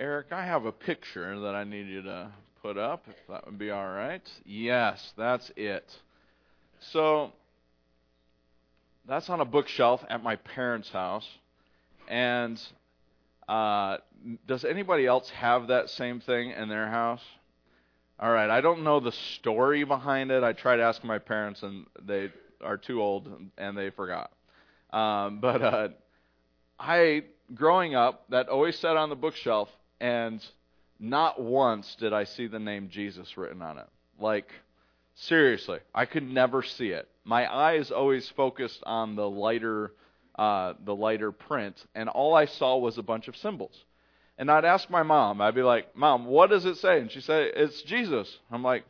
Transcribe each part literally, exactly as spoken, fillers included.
Eric, I have a picture that I need you to put up, if that would be all right. Yes, that's it. So that's on a bookshelf at my parents' house. And uh, does anybody else have that same thing in their house? All right, I don't know the story behind it. I tried asking my parents, and they are too old, and they forgot. Um, but uh, I, growing up, that always sat on the bookshelf, and not once did I see the name Jesus written on it. Like, seriously, I could never see it. My eyes always focused on the lighter, uh, the lighter print, and all I saw was a bunch of symbols. And I'd ask my mom, I'd be like, Mom, what does it say? And she'd say, it's Jesus. I'm like,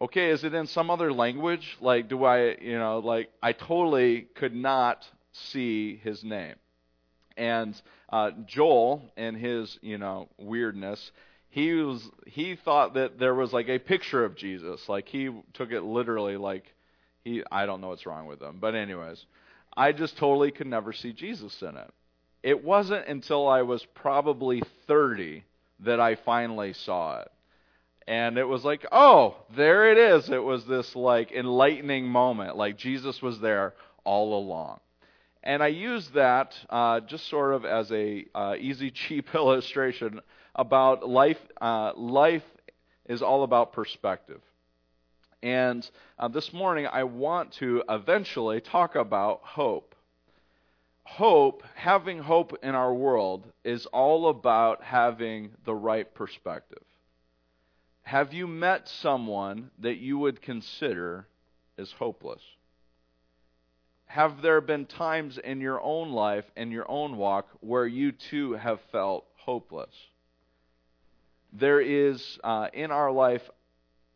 okay, is it in some other language? Like, do I, you know, like, I totally could not see his name. And uh, Joel, in his, you know, weirdness, he was, he thought that there was, like, a picture of Jesus. Like, he took it literally, like, he, I don't know what's wrong with him. But anyways, I just totally could never see Jesus in it. It wasn't until I was probably thirty that I finally saw it. And it was like, oh, there it is. It was this, like, enlightening moment. Like, Jesus was there all along. And I use that uh, just sort of as a uh, easy, cheap illustration about life. Uh, life is all about perspective. And uh, this morning I want to eventually talk about hope. Hope, having hope in our world, is all about having the right perspective. Have you met someone that you would consider as hopeless? Have there been times in your own life, in your own walk, where you too have felt hopeless? There is, uh, in our life,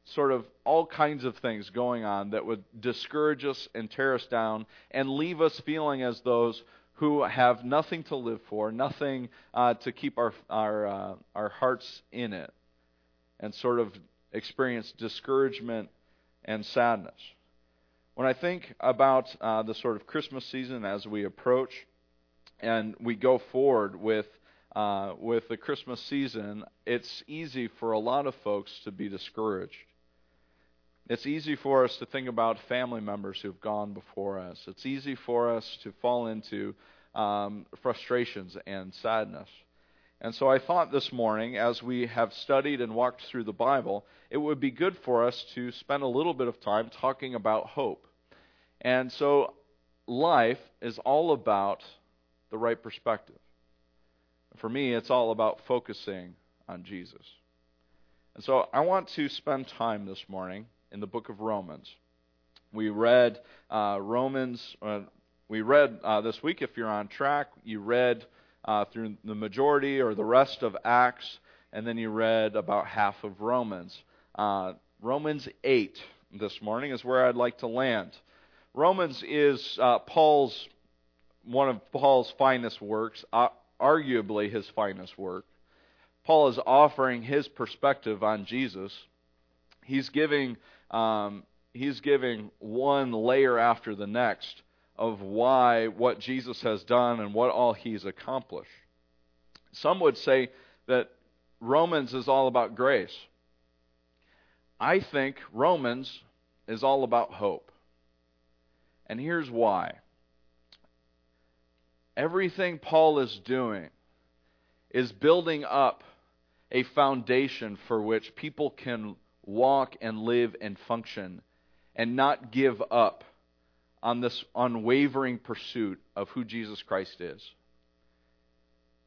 sort of all kinds of things going on that would discourage us and tear us down and leave us feeling as those who have nothing to live for, nothing uh, to keep our our uh, our hearts in it, and sort of experience discouragement and sadness. When I think about uh, the sort of Christmas season as we approach and we go forward with uh, with the Christmas season, it's easy for a lot of folks to be discouraged. It's easy for us to think about family members who've gone before us. It's easy for us to fall into um, frustrations and sadness. And so I thought this morning, as we have studied and walked through the Bible, it would be good for us to spend a little bit of time talking about hope. And so life is all about the right perspective. For me, it's all about focusing on Jesus. And so I want to spend time this morning in the book of Romans. We read uh, Romans, uh, we read uh, this week, if you're on track, you read uh, through the majority or the rest of Acts, and then you read about half of Romans. Uh, Romans eight this morning is where I'd like to land. Romans is uh, Paul's, one of Paul's finest works, uh, arguably his finest work. Paul is offering his perspective on Jesus. He's giving um, he's giving one layer after the next of why, what Jesus has done and what all he's accomplished. Some would say that Romans is all about grace. I think Romans is all about hope. And here's why. Everything Paul is doing is building up a foundation for which people can walk and live and function and not give up on this unwavering pursuit of who Jesus Christ is.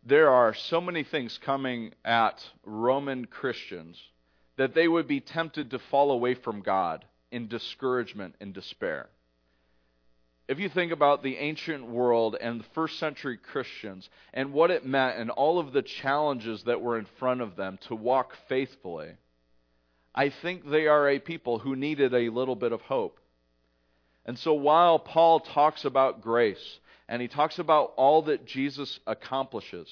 There are so many things coming at Roman Christians that they would be tempted to fall away from God in discouragement and despair. If you think about the ancient world and the first century Christians and what it meant and all of the challenges that were in front of them to walk faithfully, I think they are a people who needed a little bit of hope. And so while Paul talks about grace and he talks about all that Jesus accomplishes,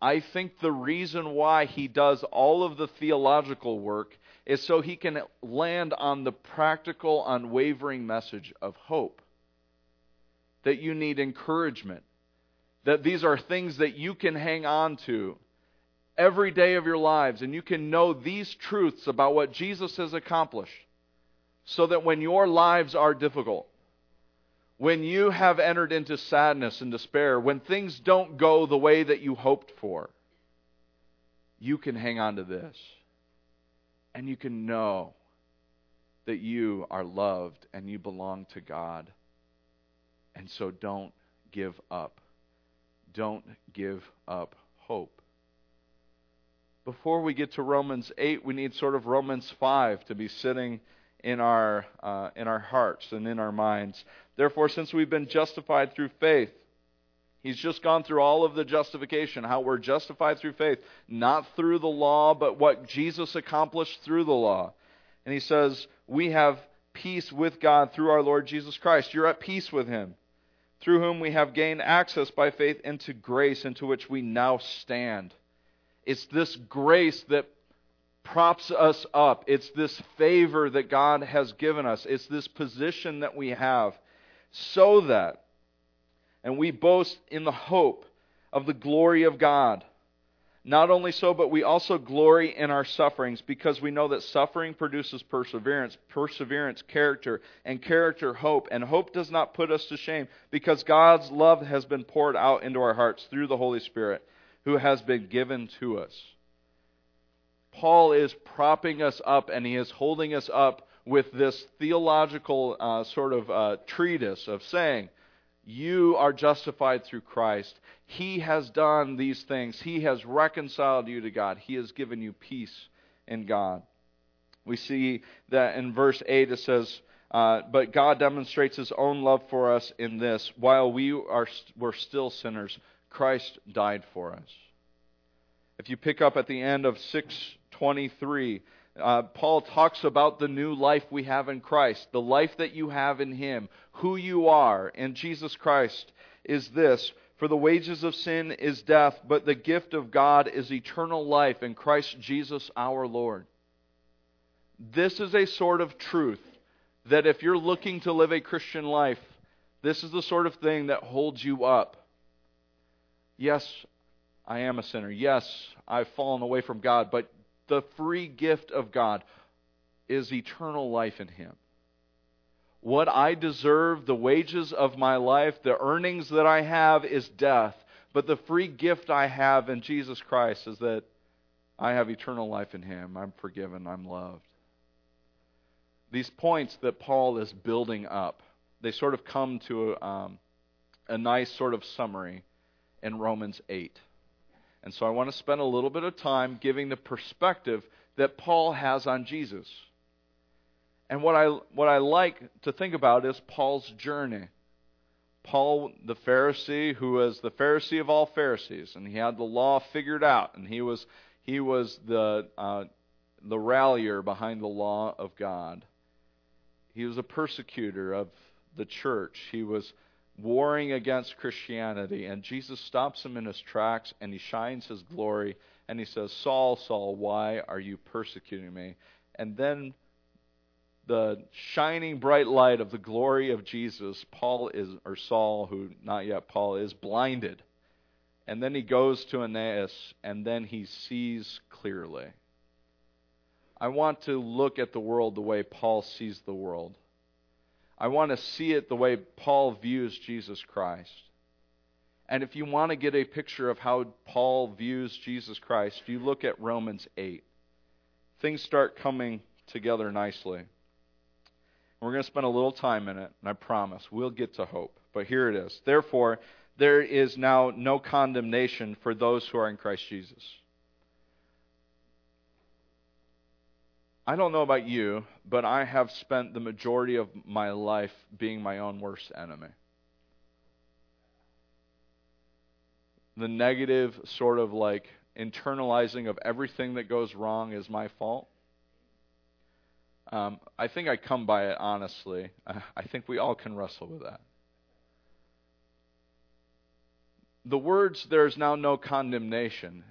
I think the reason why he does all of the theological work is so he can land on the practical, unwavering message of hope. That you need encouragement. That these are things that you can hang on to every day of your lives, and you can know these truths about what Jesus has accomplished, so that when your lives are difficult, when you have entered into sadness and despair, when things don't go the way that you hoped for, you can hang on to this, and you can know that you are loved and you belong to God. And so don't give up. Don't give up hope. Before we get to Romans eight, we need sort of Romans five to be sitting in our uh, in our hearts and in our minds. Therefore, since we've been justified through faith, he's just gone through all of the justification, how we're justified through faith, not through the law, but what Jesus accomplished through the law. And he says, we have peace with God through our Lord Jesus Christ. You're at peace with him, through whom we have gained access by faith into grace, into which we now stand. It's this grace that props us up. It's this favor that God has given us. It's this position that we have, so that, and we boast in the hope of the glory of God. Not only so, but we also glory in our sufferings, because we know that suffering produces perseverance, perseverance, character, and character, hope. And hope does not put us to shame, because God's love has been poured out into our hearts through the Holy Spirit, who has been given to us. Paul is propping us up, and he is holding us up with this theological uh, sort of uh, treatise of saying, you are justified through Christ. He has done these things. He has reconciled you to God. He has given you peace in God. We see that in verse eight it says, uh, but God demonstrates his own love for us in this: while we are were still sinners, Christ died for us. If you pick up at the end of six twenty-three, Uh, Paul talks about the new life we have in Christ, the life that you have in him. Who you are in Jesus Christ is this: for the wages of sin is death, but the gift of God is eternal life in Christ Jesus our Lord. This is a sort of truth that if you're looking to live a Christian life, this is the sort of thing that holds you up. Yes, I am a sinner. Yes, I've fallen away from God, but the free gift of God is eternal life in him. What I deserve, the wages of my life, the earnings that I have is death. But the free gift I have in Jesus Christ is that I have eternal life in him. I'm forgiven. I'm loved. These points that Paul is building up, they sort of come to a, um, a nice sort of summary in Romans eight. And so I want to spend a little bit of time giving the perspective that Paul has on Jesus. And what I what I like to think about is Paul's journey. Paul, the Pharisee, who was the Pharisee of all Pharisees, and he had the law figured out, and he was he was the uh, the rallier behind the law of God. He was a persecutor of the church. He was warring against Christianity, and Jesus stops him in his tracks, and he shines his glory, and he says, Saul, Saul, why are you persecuting me? And then the shining bright light of the glory of Jesus, Paul is, or Saul, who not yet Paul, is blinded. And then he goes to Aeneas, and then he sees clearly. I want to look at the world the way Paul sees the world. I want to see it the way Paul views Jesus Christ. And if you want to get a picture of how Paul views Jesus Christ, if you look at Romans eight, things start coming together nicely. We're going to spend a little time in it, and I promise we'll get to hope. But here it is. Therefore, there is now no condemnation for those who are in Christ Jesus. I don't know about you, but I have spent the majority of my life being my own worst enemy. The negative sort of like internalizing of everything that goes wrong is my fault. Um, I think I come by it honestly. I think we all can wrestle with that. The words, there's now no condemnation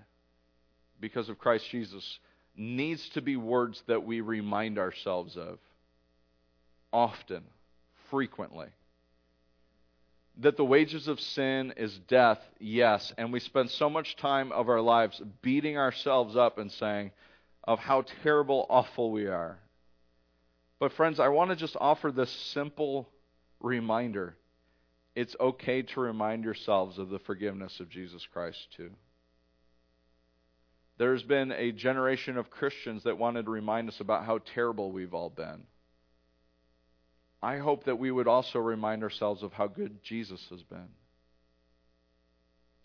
because of Christ Jesus, needs to be words that we remind ourselves of often, frequently. that the wages of sin is death, yes, and we spend so much time of our lives beating ourselves up and saying of how terrible, awful we are. But friends, I want to just offer this simple reminder. It's okay to remind yourselves of the forgiveness of Jesus Christ too. There's been a generation of Christians that wanted to remind us about how terrible we've all been. I hope that we would also remind ourselves of how good Jesus has been.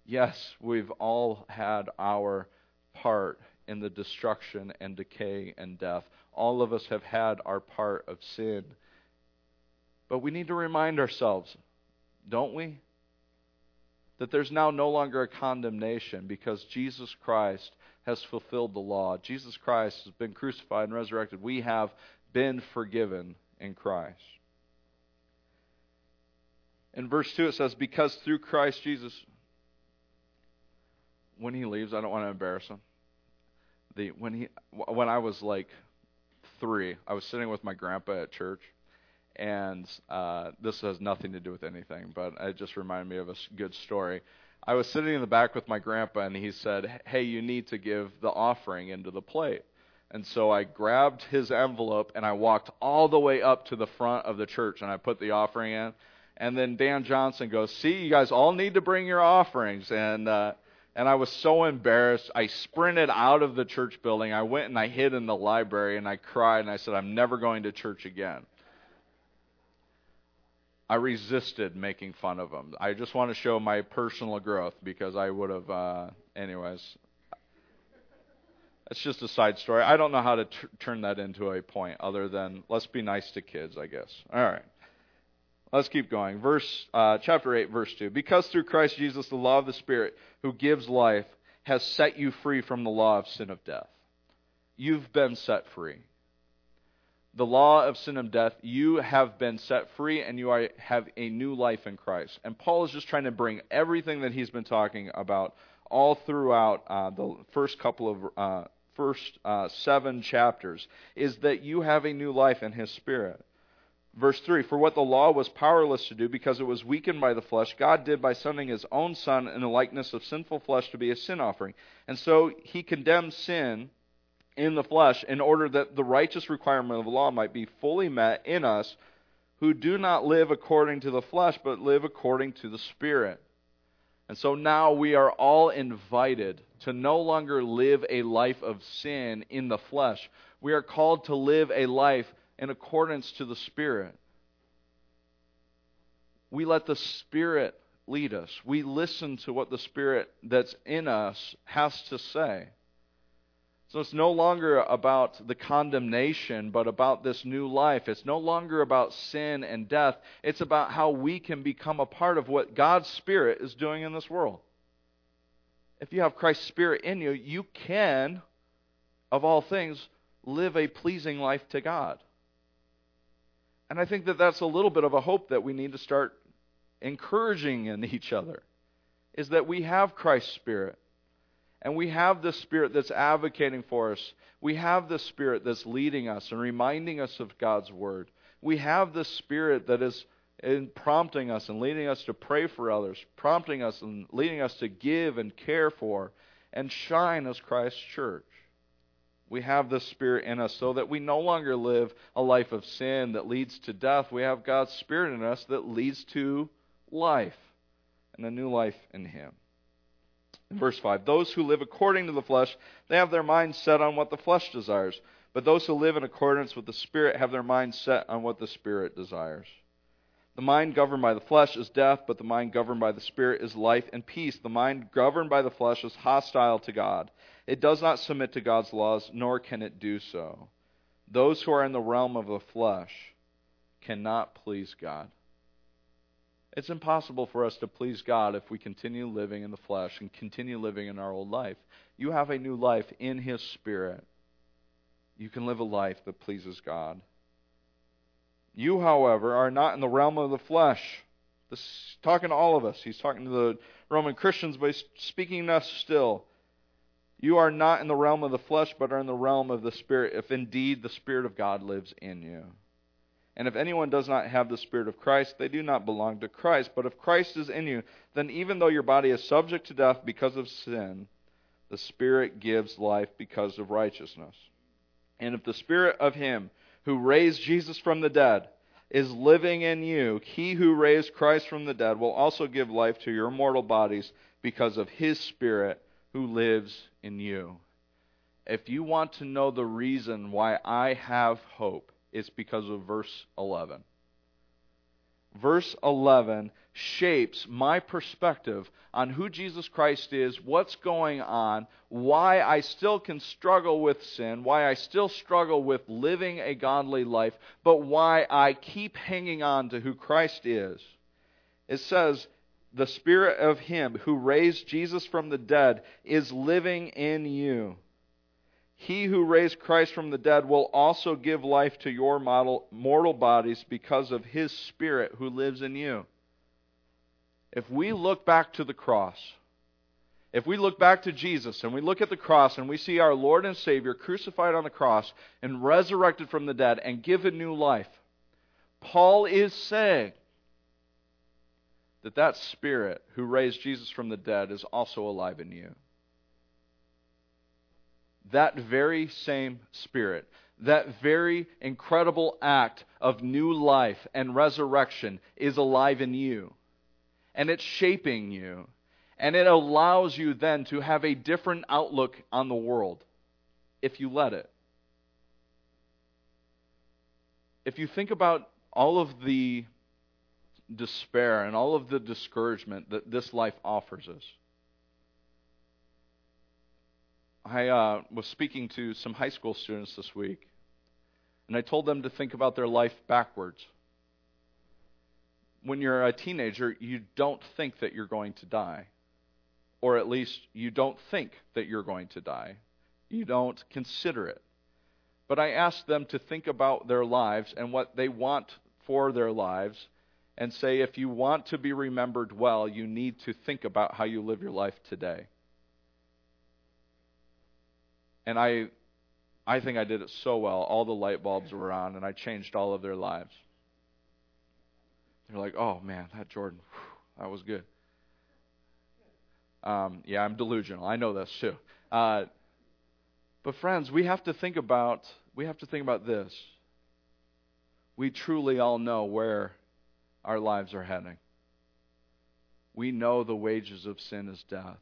Yes, we've all had our part in the destruction and decay and death. All of us have had our part of sin. But we need to remind ourselves, don't we? That there's now no longer a condemnation because Jesus Christ has fulfilled the law. Jesus Christ has been crucified and resurrected. We have been forgiven in Christ. In verse two it says, because through Christ Jesus, when he leaves, I don't want to embarrass him. The, when he, when I was like three, I was sitting with my grandpa at church, and uh, this has nothing to do with anything, but it just reminded me of a good story. I was sitting in the back with my grandpa, and he said, hey, you need to give the offering into the plate. And so I grabbed his envelope, and I walked all the way up to the front of the church, and I put the offering in. And then Dan Johnson goes, see, you guys all need to bring your offerings, and... Uh, And I was so embarrassed, I sprinted out of the church building. I went and I hid in the library and I cried and I said, I'm never going to church again. I resisted making fun of him. I just want to show my personal growth because I would have, uh, anyways. That's just a side story. I don't know how to t- turn that into a point other than let's be nice to kids, I guess. All right. Let's keep going. Verse uh, chapter eight, verse two. Because through Christ Jesus, the law of the Spirit who gives life has set you free from the law of sin of death. You've been set free. The law of sin and death, you have been set free and you are, have a new life in Christ. And Paul is just trying to bring everything that he's been talking about all throughout uh, the first couple of uh, first uh, seven chapters is that you have a new life in his Spirit. Verse three, for what the law was powerless to do because it was weakened by the flesh, God did by sending his own Son in the likeness of sinful flesh to be a sin offering. And so he condemned sin in the flesh in order that the righteous requirement of the law might be fully met in us who do not live according to the flesh but live according to the Spirit. And so now we are all invited to no longer live a life of sin in the flesh. We are called to live a life in accordance to the Spirit. We let the Spirit lead us. We listen to what the Spirit that's in us has to say. So it's no longer about the condemnation, but about this new life. It's no longer about sin and death. It's about how we can become a part of what God's Spirit is doing in this world. If you have Christ's Spirit in you, you can, of all things, live a pleasing life to God. And I think that that's a little bit of a hope that we need to start encouraging in each other, is that we have Christ's Spirit, and we have the Spirit that's advocating for us. We have the Spirit that's leading us and reminding us of God's Word. We have the Spirit that is in prompting us and leading us to pray for others, prompting us and leading us to give and care for and shine as Christ's church. We have the Spirit in us so that we no longer live a life of sin that leads to death. We have God's Spirit in us that leads to life and a new life in him. In verse five, those who live according to the flesh, they have their minds set on what the flesh desires. But those who live in accordance with the Spirit have their minds set on what the Spirit desires. The mind governed by the flesh is death, but the mind governed by the Spirit is life and peace. The mind governed by the flesh is hostile to God. It does not submit to God's laws, nor can it do so. Those who are in the realm of the flesh cannot please God. It's impossible for us to please God if we continue living in the flesh and continue living in our old life. You have a new life in his Spirit. You can live a life that pleases God. You, however, are not in the realm of the flesh. This is talking to all of us. He's talking to the Roman Christians, but he's speaking to us still. You are not in the realm of the flesh, but are in the realm of the Spirit, if indeed the Spirit of God lives in you. And if anyone does not have the Spirit of Christ, they do not belong to Christ. But if Christ is in you, then even though your body is subject to death because of sin, the Spirit gives life because of righteousness. And if the Spirit of Him who raised Jesus from the dead is living in you, He who raised Christ from the dead will also give life to your mortal bodies because of His Spirit who lives in you. If you want to know the reason why I have hope, it's because of verse eleven. Verse eleven shapes my perspective on who Jesus Christ is, what's going on, why I still can struggle with sin, why I still struggle with living a godly life, but why I keep hanging on to who Christ is. It says, the Spirit of Him who raised Jesus from the dead is living in you. He who raised Christ from the dead will also give life to your mortal bodies because of His Spirit who lives in you. If we look back to the cross, if we look back to Jesus and we look at the cross and we see our Lord and Savior crucified on the cross and resurrected from the dead and given new life, Paul is saying that that Spirit who raised Jesus from the dead is also alive in you. That very same Spirit, that very incredible act of new life and resurrection is alive in you. And it's shaping you. And it allows you then to have a different outlook on the world, if you let it. If you think about all of the despair and all of the discouragement that this life offers us, I uh, was speaking to some high school students this week, and I told them to think about their life backwards. When you're a teenager, you don't think that you're going to die, or at least you don't think that you're going to die. You don't consider it. But I asked them to think about their lives and what they want for their lives and say, if you want to be remembered well, you need to think about how you live your life today. And I I think I did it so well. All the light bulbs were on, and I changed all of their lives. They're like, oh, man, that Jordan, whew, that was good. Um, yeah, I'm delusional. I know this, too. Uh, but, friends, we have to think about we have to think about this. We truly all know where our lives are heading. We know the wages of sin is death.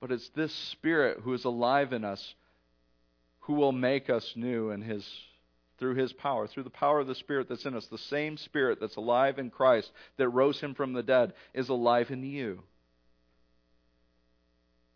But it's this Spirit who is alive in us who will make us new in His, through His power, through the power of the Spirit that's in us. The same Spirit that's alive in Christ that rose Him from the dead is alive in you.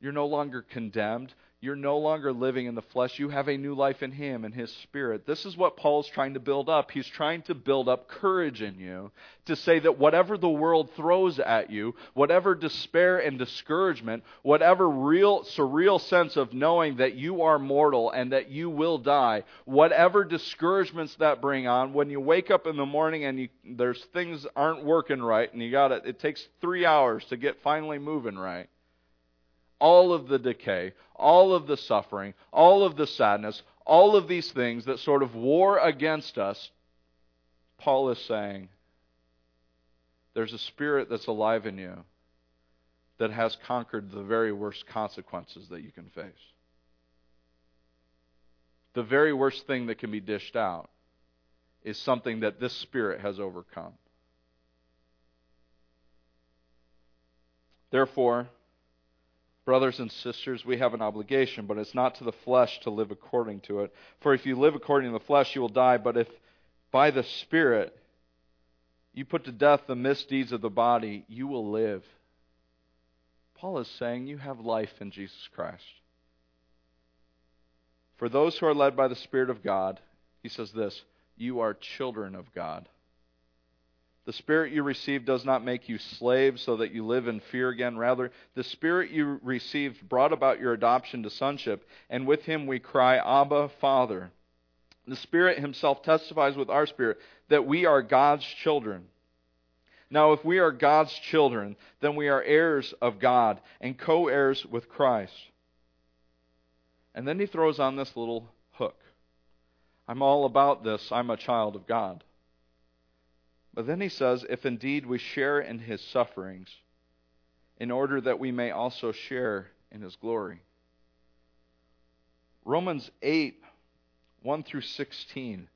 You're no longer condemned. You're no longer living in the flesh. You have a new life in Him and His Spirit. This is what Paul's trying to build up. He's trying to build up courage in you to say that whatever the world throws at you, whatever despair and discouragement, whatever real surreal sense of knowing that you are mortal and that you will die, whatever discouragements that bring on, when you wake up in the morning and you, there's things aren't working right and you got it, it takes three hours to get finally moving right. All of the decay, all of the suffering, all of the sadness, all of these things that sort of war against us, Paul is saying, there's a Spirit that's alive in you that has conquered the very worst consequences that you can face. The very worst thing that can be dished out is something that this Spirit has overcome. Therefore, brothers and sisters, we have an obligation, but it's not to the flesh to live according to it. For if you live according to the flesh, you will die. But if by the Spirit you put to death the misdeeds of the body, you will live. Paul is saying you have life in Jesus Christ. For those who are led by the Spirit of God, he says this, you are children of God. The Spirit you received does not make you slaves so that you live in fear again. Rather, the Spirit you received brought about your adoption to sonship, and with Him we cry, Abba, Father. The Spirit Himself testifies with our spirit that we are God's children. Now, if we are God's children, then we are heirs of God and co-heirs with Christ. And then he throws on this little hook. I'm all about this. I'm a child of God. But then he says, if indeed we share in his sufferings, in order that we may also share in his glory. Romans eight, one through sixteen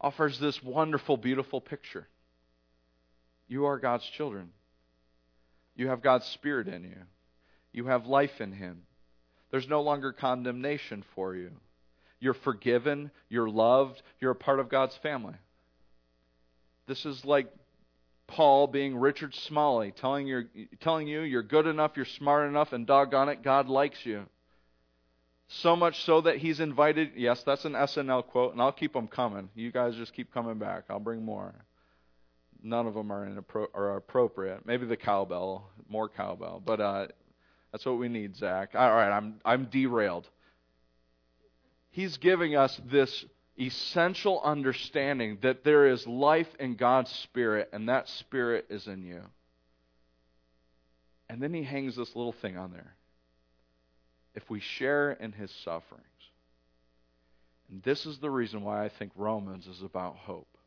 offers this wonderful, beautiful picture. You are God's children. You have God's Spirit in you. You have life in him. There's no longer condemnation for you. You're forgiven. You're loved. You're a part of God's family. This is like Paul being Richard Smalley, telling you, telling you you're good enough, you're smart enough, and doggone it, God likes you. So much so that he's invited, yes, that's an S N L quote, and I'll keep them coming. You guys just keep coming back. I'll bring more. None of them are, inappro- are appropriate. Maybe the cowbell, more cowbell. But uh, that's what we need, Zach. All right, I'm I'm derailed. He's giving us this essential understanding that there is life in God's Spirit, and that Spirit is in you. And then he hangs this little thing on there. If we share in his sufferings. And this is the reason why I think Romans is about hope.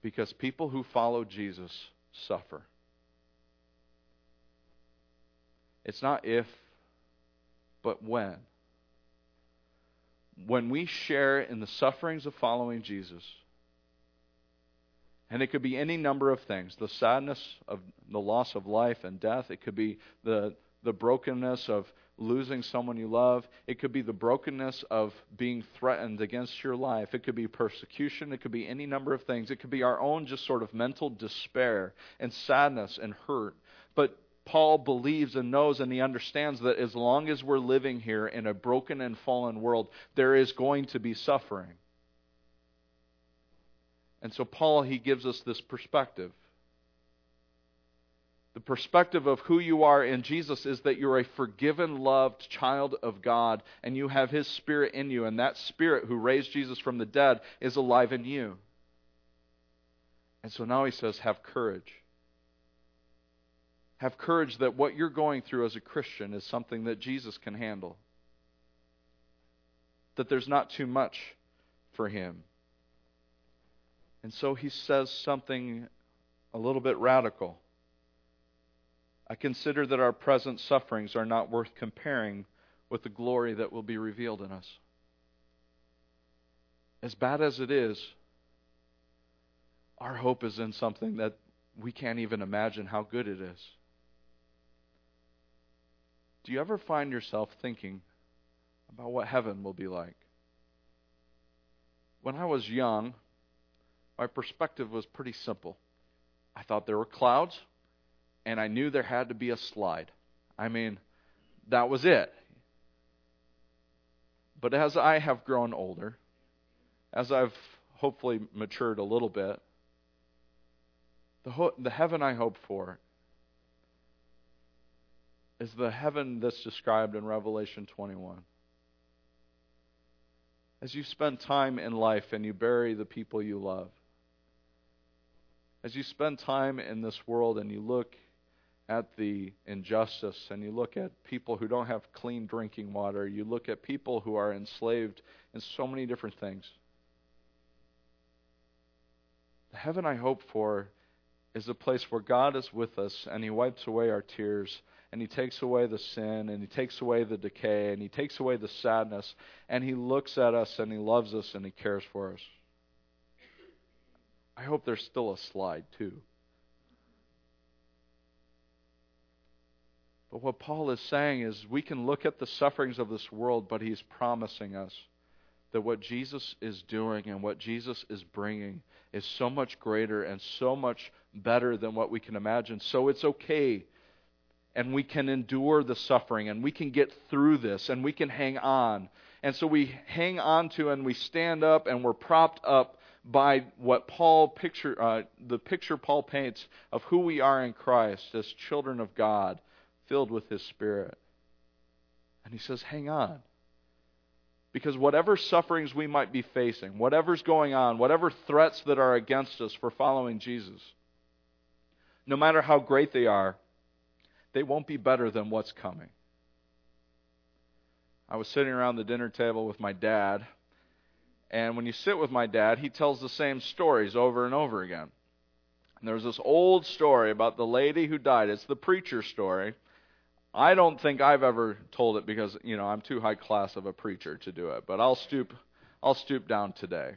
Because people who follow Jesus suffer. It's not if, but when. When we share in the sufferings of following Jesus, and it could be any number of things, the sadness of the loss of life and death, it could be the the brokenness of losing someone you love. It could be the brokenness of being threatened against your life. It could be persecution. It could be any number of things. It could be our own just sort of mental despair and sadness and hurt. But Paul believes and knows and he understands that as long as we're living here in a broken and fallen world, there is going to be suffering. And so Paul, he gives us this perspective. The perspective of who you are in Jesus is that you're a forgiven, loved child of God, and you have his Spirit in you, and that Spirit who raised Jesus from the dead is alive in you. And so now he says, have courage. Have courage that what you're going through as a Christian is something that Jesus can handle. That there's not too much for him. And so he says something a little bit radical. I consider that our present sufferings are not worth comparing with the glory that will be revealed in us. As bad as it is, our hope is in something that we can't even imagine how good it is. Do you ever find yourself thinking about what heaven will be like? When I was young, my perspective was pretty simple. I thought there were clouds. And I knew there had to be a slide. I mean, that was it. But as I have grown older, as I've hopefully matured a little bit, the ho- the heaven I hope for is the heaven that's described in Revelation twenty-one. As you spend time in life and you bury the people you love, as you spend time in this world and you look at the injustice, and you look at people who don't have clean drinking water, you look at people who are enslaved in so many different things. The heaven I hope for is a place where God is with us, and he wipes away our tears, and he takes away the sin, and he takes away the decay, and he takes away the sadness, and he looks at us, and he loves us, and he cares for us. I hope there's still a slide, too. But what Paul is saying is we can look at the sufferings of this world, but he's promising us that what Jesus is doing and what Jesus is bringing is so much greater and so much better than what we can imagine. So it's okay, and we can endure the suffering, and we can get through this, and we can hang on. And so we hang on to and we stand up and we're propped up by what Paul picture, uh, the picture Paul paints of who we are in Christ as children of God, filled with his Spirit. And he says, hang on. Because whatever sufferings we might be facing, whatever's going on, whatever threats that are against us for following Jesus, no matter how great they are, they won't be better than what's coming. I was sitting around the dinner table with my dad, And when you sit with my dad, he tells the same stories over and over again. And there's this old story about the lady who died. It's the preacher story. I don't think I've ever told it because, you know, I'm too high class of a preacher to do it. But I'll stoop, I'll stoop down today.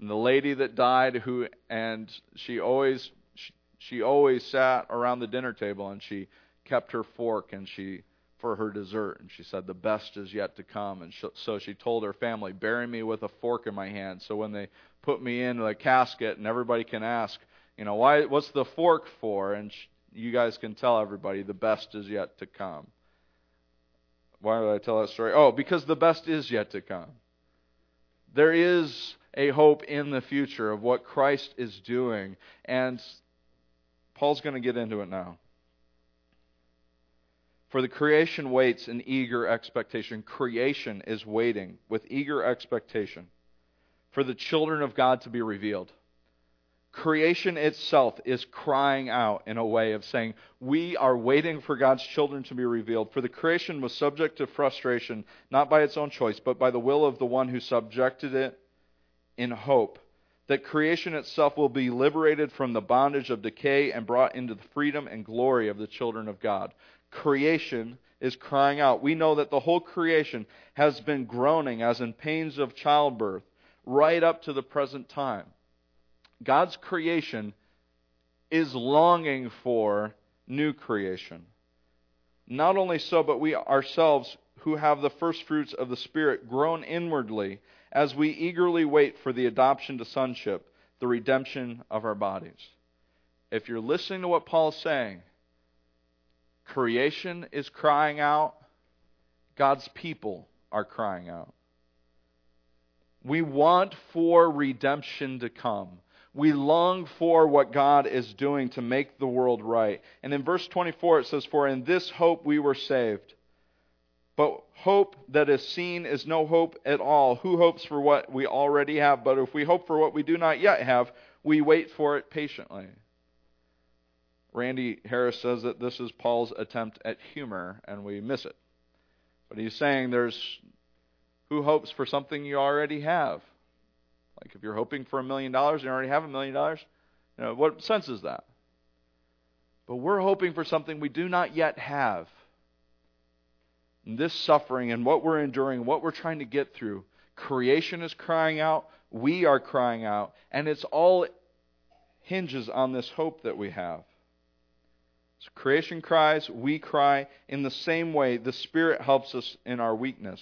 And the lady that died, who, and she always, she, she always sat around the dinner table and she kept her fork and she for her dessert, and she said, the best is yet to come. And so she told her family, bury me with a fork in my hand, so when they put me in the casket and everybody can ask, you know, why? What's the fork for? And she, you guys can tell everybody, the best is yet to come. Why did I tell that story? Oh, because the best is yet to come. There is a hope in the future of what Christ is doing, and Paul's going to get into it now. For the creation waits in eager expectation. Creation is waiting with eager expectation for the children of God to be revealed. Creation itself is crying out in a way of saying, we are waiting for God's children to be revealed. For the creation was subject to frustration, not by its own choice, but by the will of the one who subjected it, in hope that creation itself will be liberated from the bondage of decay and brought into the freedom and glory of the children of God. Creation is crying out. We know that the whole creation has been groaning as in pains of childbirth right up to the present time. God's creation is longing for new creation. Not only so, but we ourselves who have the first fruits of the Spirit groan inwardly as we eagerly wait for the adoption to sonship, the redemption of our bodies. If you're listening to what Paul's saying, creation is crying out. God's people are crying out. We want for redemption to come. We long for what God is doing to make the world right. And in verse twenty-four it says, for in this hope we were saved. But hope that is seen is no hope at all. Who hopes for what we already have? But if we hope for what we do not yet have, we wait for it patiently. Randy Harris says that this is Paul's attempt at humor, and we miss it. But he's saying there's, who hopes for something you already have? Like if you're hoping for a million dollars and you already have a million dollars, you know, what sense is that? But we're hoping for something we do not yet have. And this suffering and what we're enduring, what we're trying to get through, creation is crying out, we are crying out, and it's all hinges on this hope that we have. So creation cries, we cry. In the same way, the Spirit helps us in our weakness.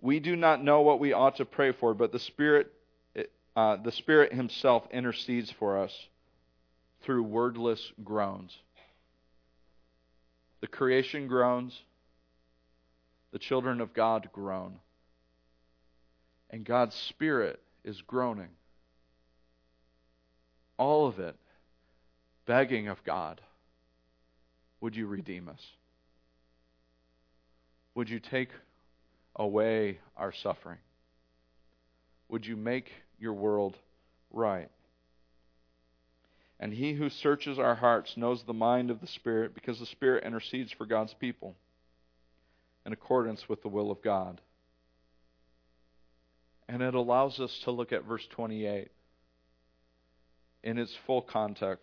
We do not know what we ought to pray for, but the Spirit, uh, the Spirit Himself intercedes for us through wordless groans. The creation groans. The children of God groan. And God's Spirit is groaning. All of it begging of God. Would you redeem us? Would you take away our suffering? Would you make your world right? And he who searches our hearts knows the mind of the Spirit, because the Spirit intercedes for God's people in accordance with the will of God. And it allows us to look at verse twenty-eight in its full context.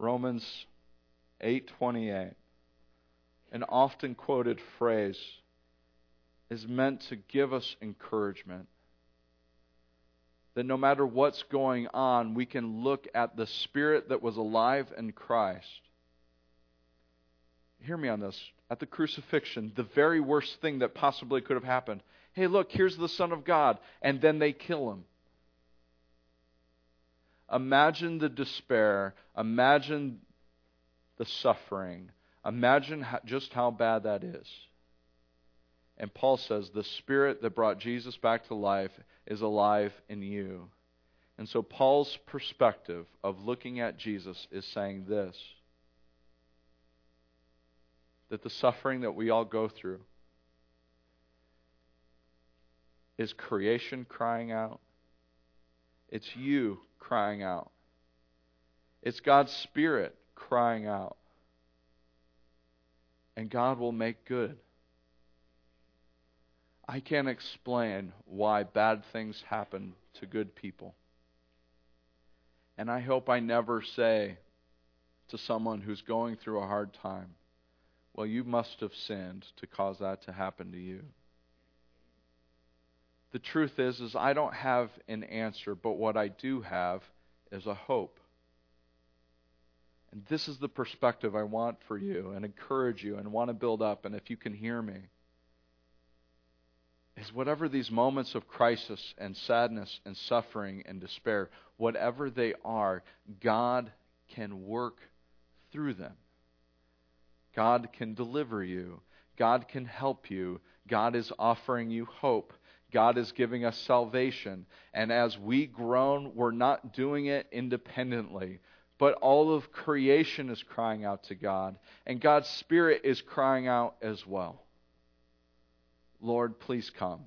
Romans eight twenty-eight, an often quoted phrase, is meant to give us encouragement that no matter what's going on, we can look at the Spirit that was alive in Christ. Hear me on this. At the crucifixion, the very worst thing that possibly could have happened. Hey, look, here's the Son of God, and then they kill Him. Imagine the despair. Imagine the suffering. Imagine how, just how bad that is. And Paul says, the Spirit that brought Jesus back to life is alive in you. And so Paul's perspective of looking at Jesus is saying this, that the suffering that we all go through is creation crying out. It's you crying out. It's God's Spirit crying out. And God will make good. I can't explain why bad things happen to good people. And I hope I never say to someone who's going through a hard time, well, you must have sinned to cause that to happen to you. The truth is, is I don't have an answer, but what I do have is a hope. And this is the perspective I want for you and encourage you and want to build up. And if you can hear me, is whatever these moments of crisis and sadness and suffering and despair, whatever they are, God can work through them. God can deliver you. God can help you. God is offering you hope. God is giving us salvation. And as we groan, we're not doing it independently. But all of creation is crying out to God, and God's Spirit is crying out as well. Lord, please come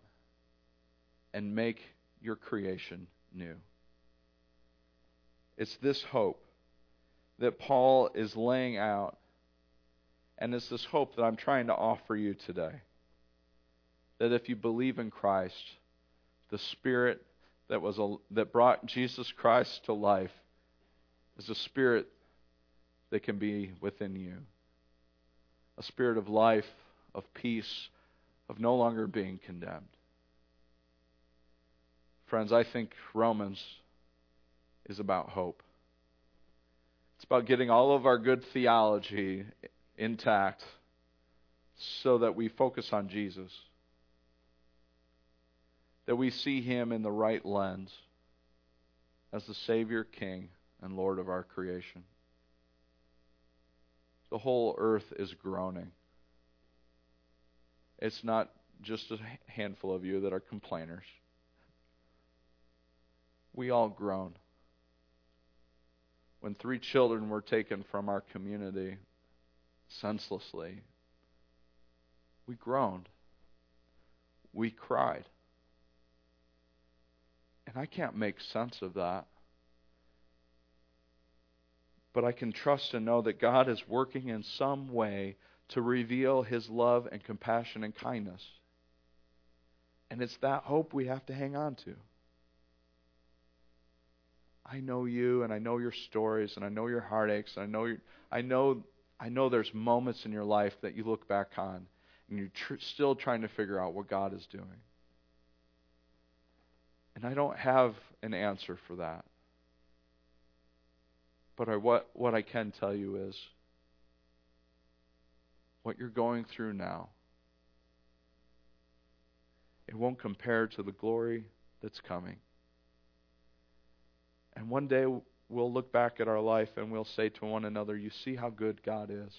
and make your creation new. It's this hope that Paul is laying out, and it's this hope that I'm trying to offer you today. That if you believe in Christ, the Spirit that was a, that brought Jesus Christ to life is a spirit that can be within you. A spirit of life, of peace, of no longer being condemned. Friends, I think Romans is about hope. It's about getting all of our good theology intact so that we focus on Jesus. That we see Him in the right lens as the Savior, King, and Lord of our creation. The whole earth is groaning. It's not just a handful of you that are complainers. We all groan. When three children were taken from our community senselessly, we groaned. We cried. And I can't make sense of that. But I can trust and know that God is working in some way to reveal His love and compassion and kindness. And it's that hope we have to hang on to. I know you, and I know your stories, and I know your heartaches, and I know your, I know I know there's moments in your life that you look back on, and you're tr- still trying to figure out what God is doing. And I don't have an answer for that. But I, what, what I can tell you is what you're going through now, it won't compare to the glory that's coming. And one day we'll look back at our life and we'll say to one another, you see how good God is.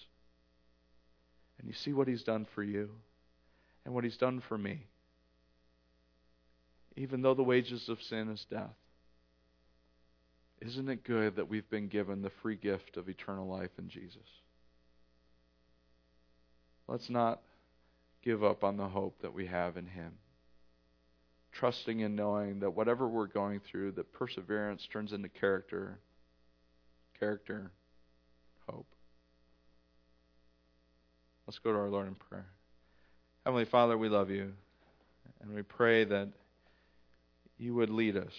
And you see what He's done for you and what He's done for me. Even though the wages of sin is death, isn't it good that we've been given the free gift of eternal life in Jesus? Let's not give up on the hope that we have in Him. Trusting and knowing that whatever we're going through, that perseverance turns into character, character, hope. Let's go to our Lord in prayer. Heavenly Father, we love You, and we pray that You would lead us.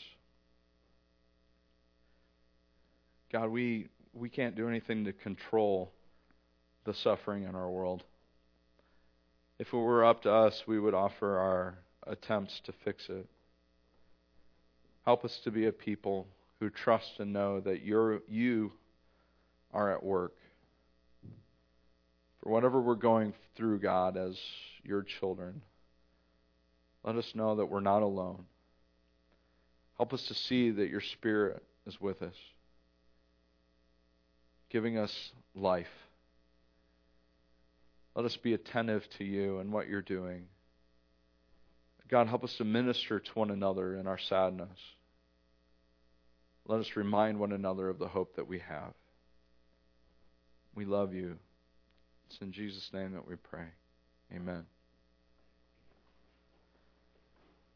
God, we, we can't do anything to control the suffering in our world. If it were up to us, we would offer our attempts to fix it. Help us to be a people who trust and know that you're, you are at work. For whatever we're going through, God, as Your children, let us know that we're not alone. Help us to see that Your Spirit is with us, giving us life. Let us be attentive to You and what You're doing, God, help us to minister to one another in our sadness. Let us remind one another of the hope that we have. We love you. It's in Jesus' name that we pray. Amen.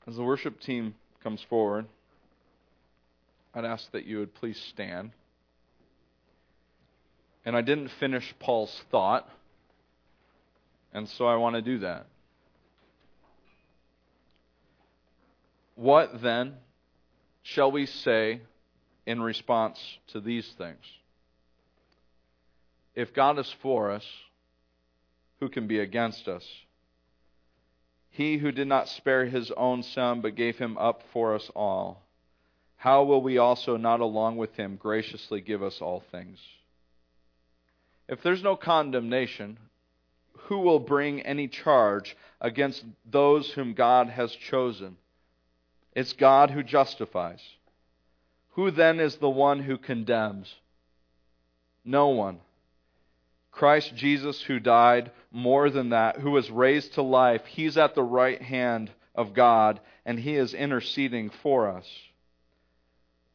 As the worship team comes forward, I'd ask that you would please stand. And I didn't finish Paul's thought, and so I want to do that. What then shall we say in response to these things? If God is for us, who can be against us? He who did not spare his own son, but gave him up for us all, how will we also not along with him graciously give us all things? If there's no condemnation, who will bring any charge against those whom God has chosen? It's God who justifies. Who then is the one who condemns? No one. Christ Jesus, who died, more than that, who was raised to life, he's at the right hand of God, and he is interceding for us.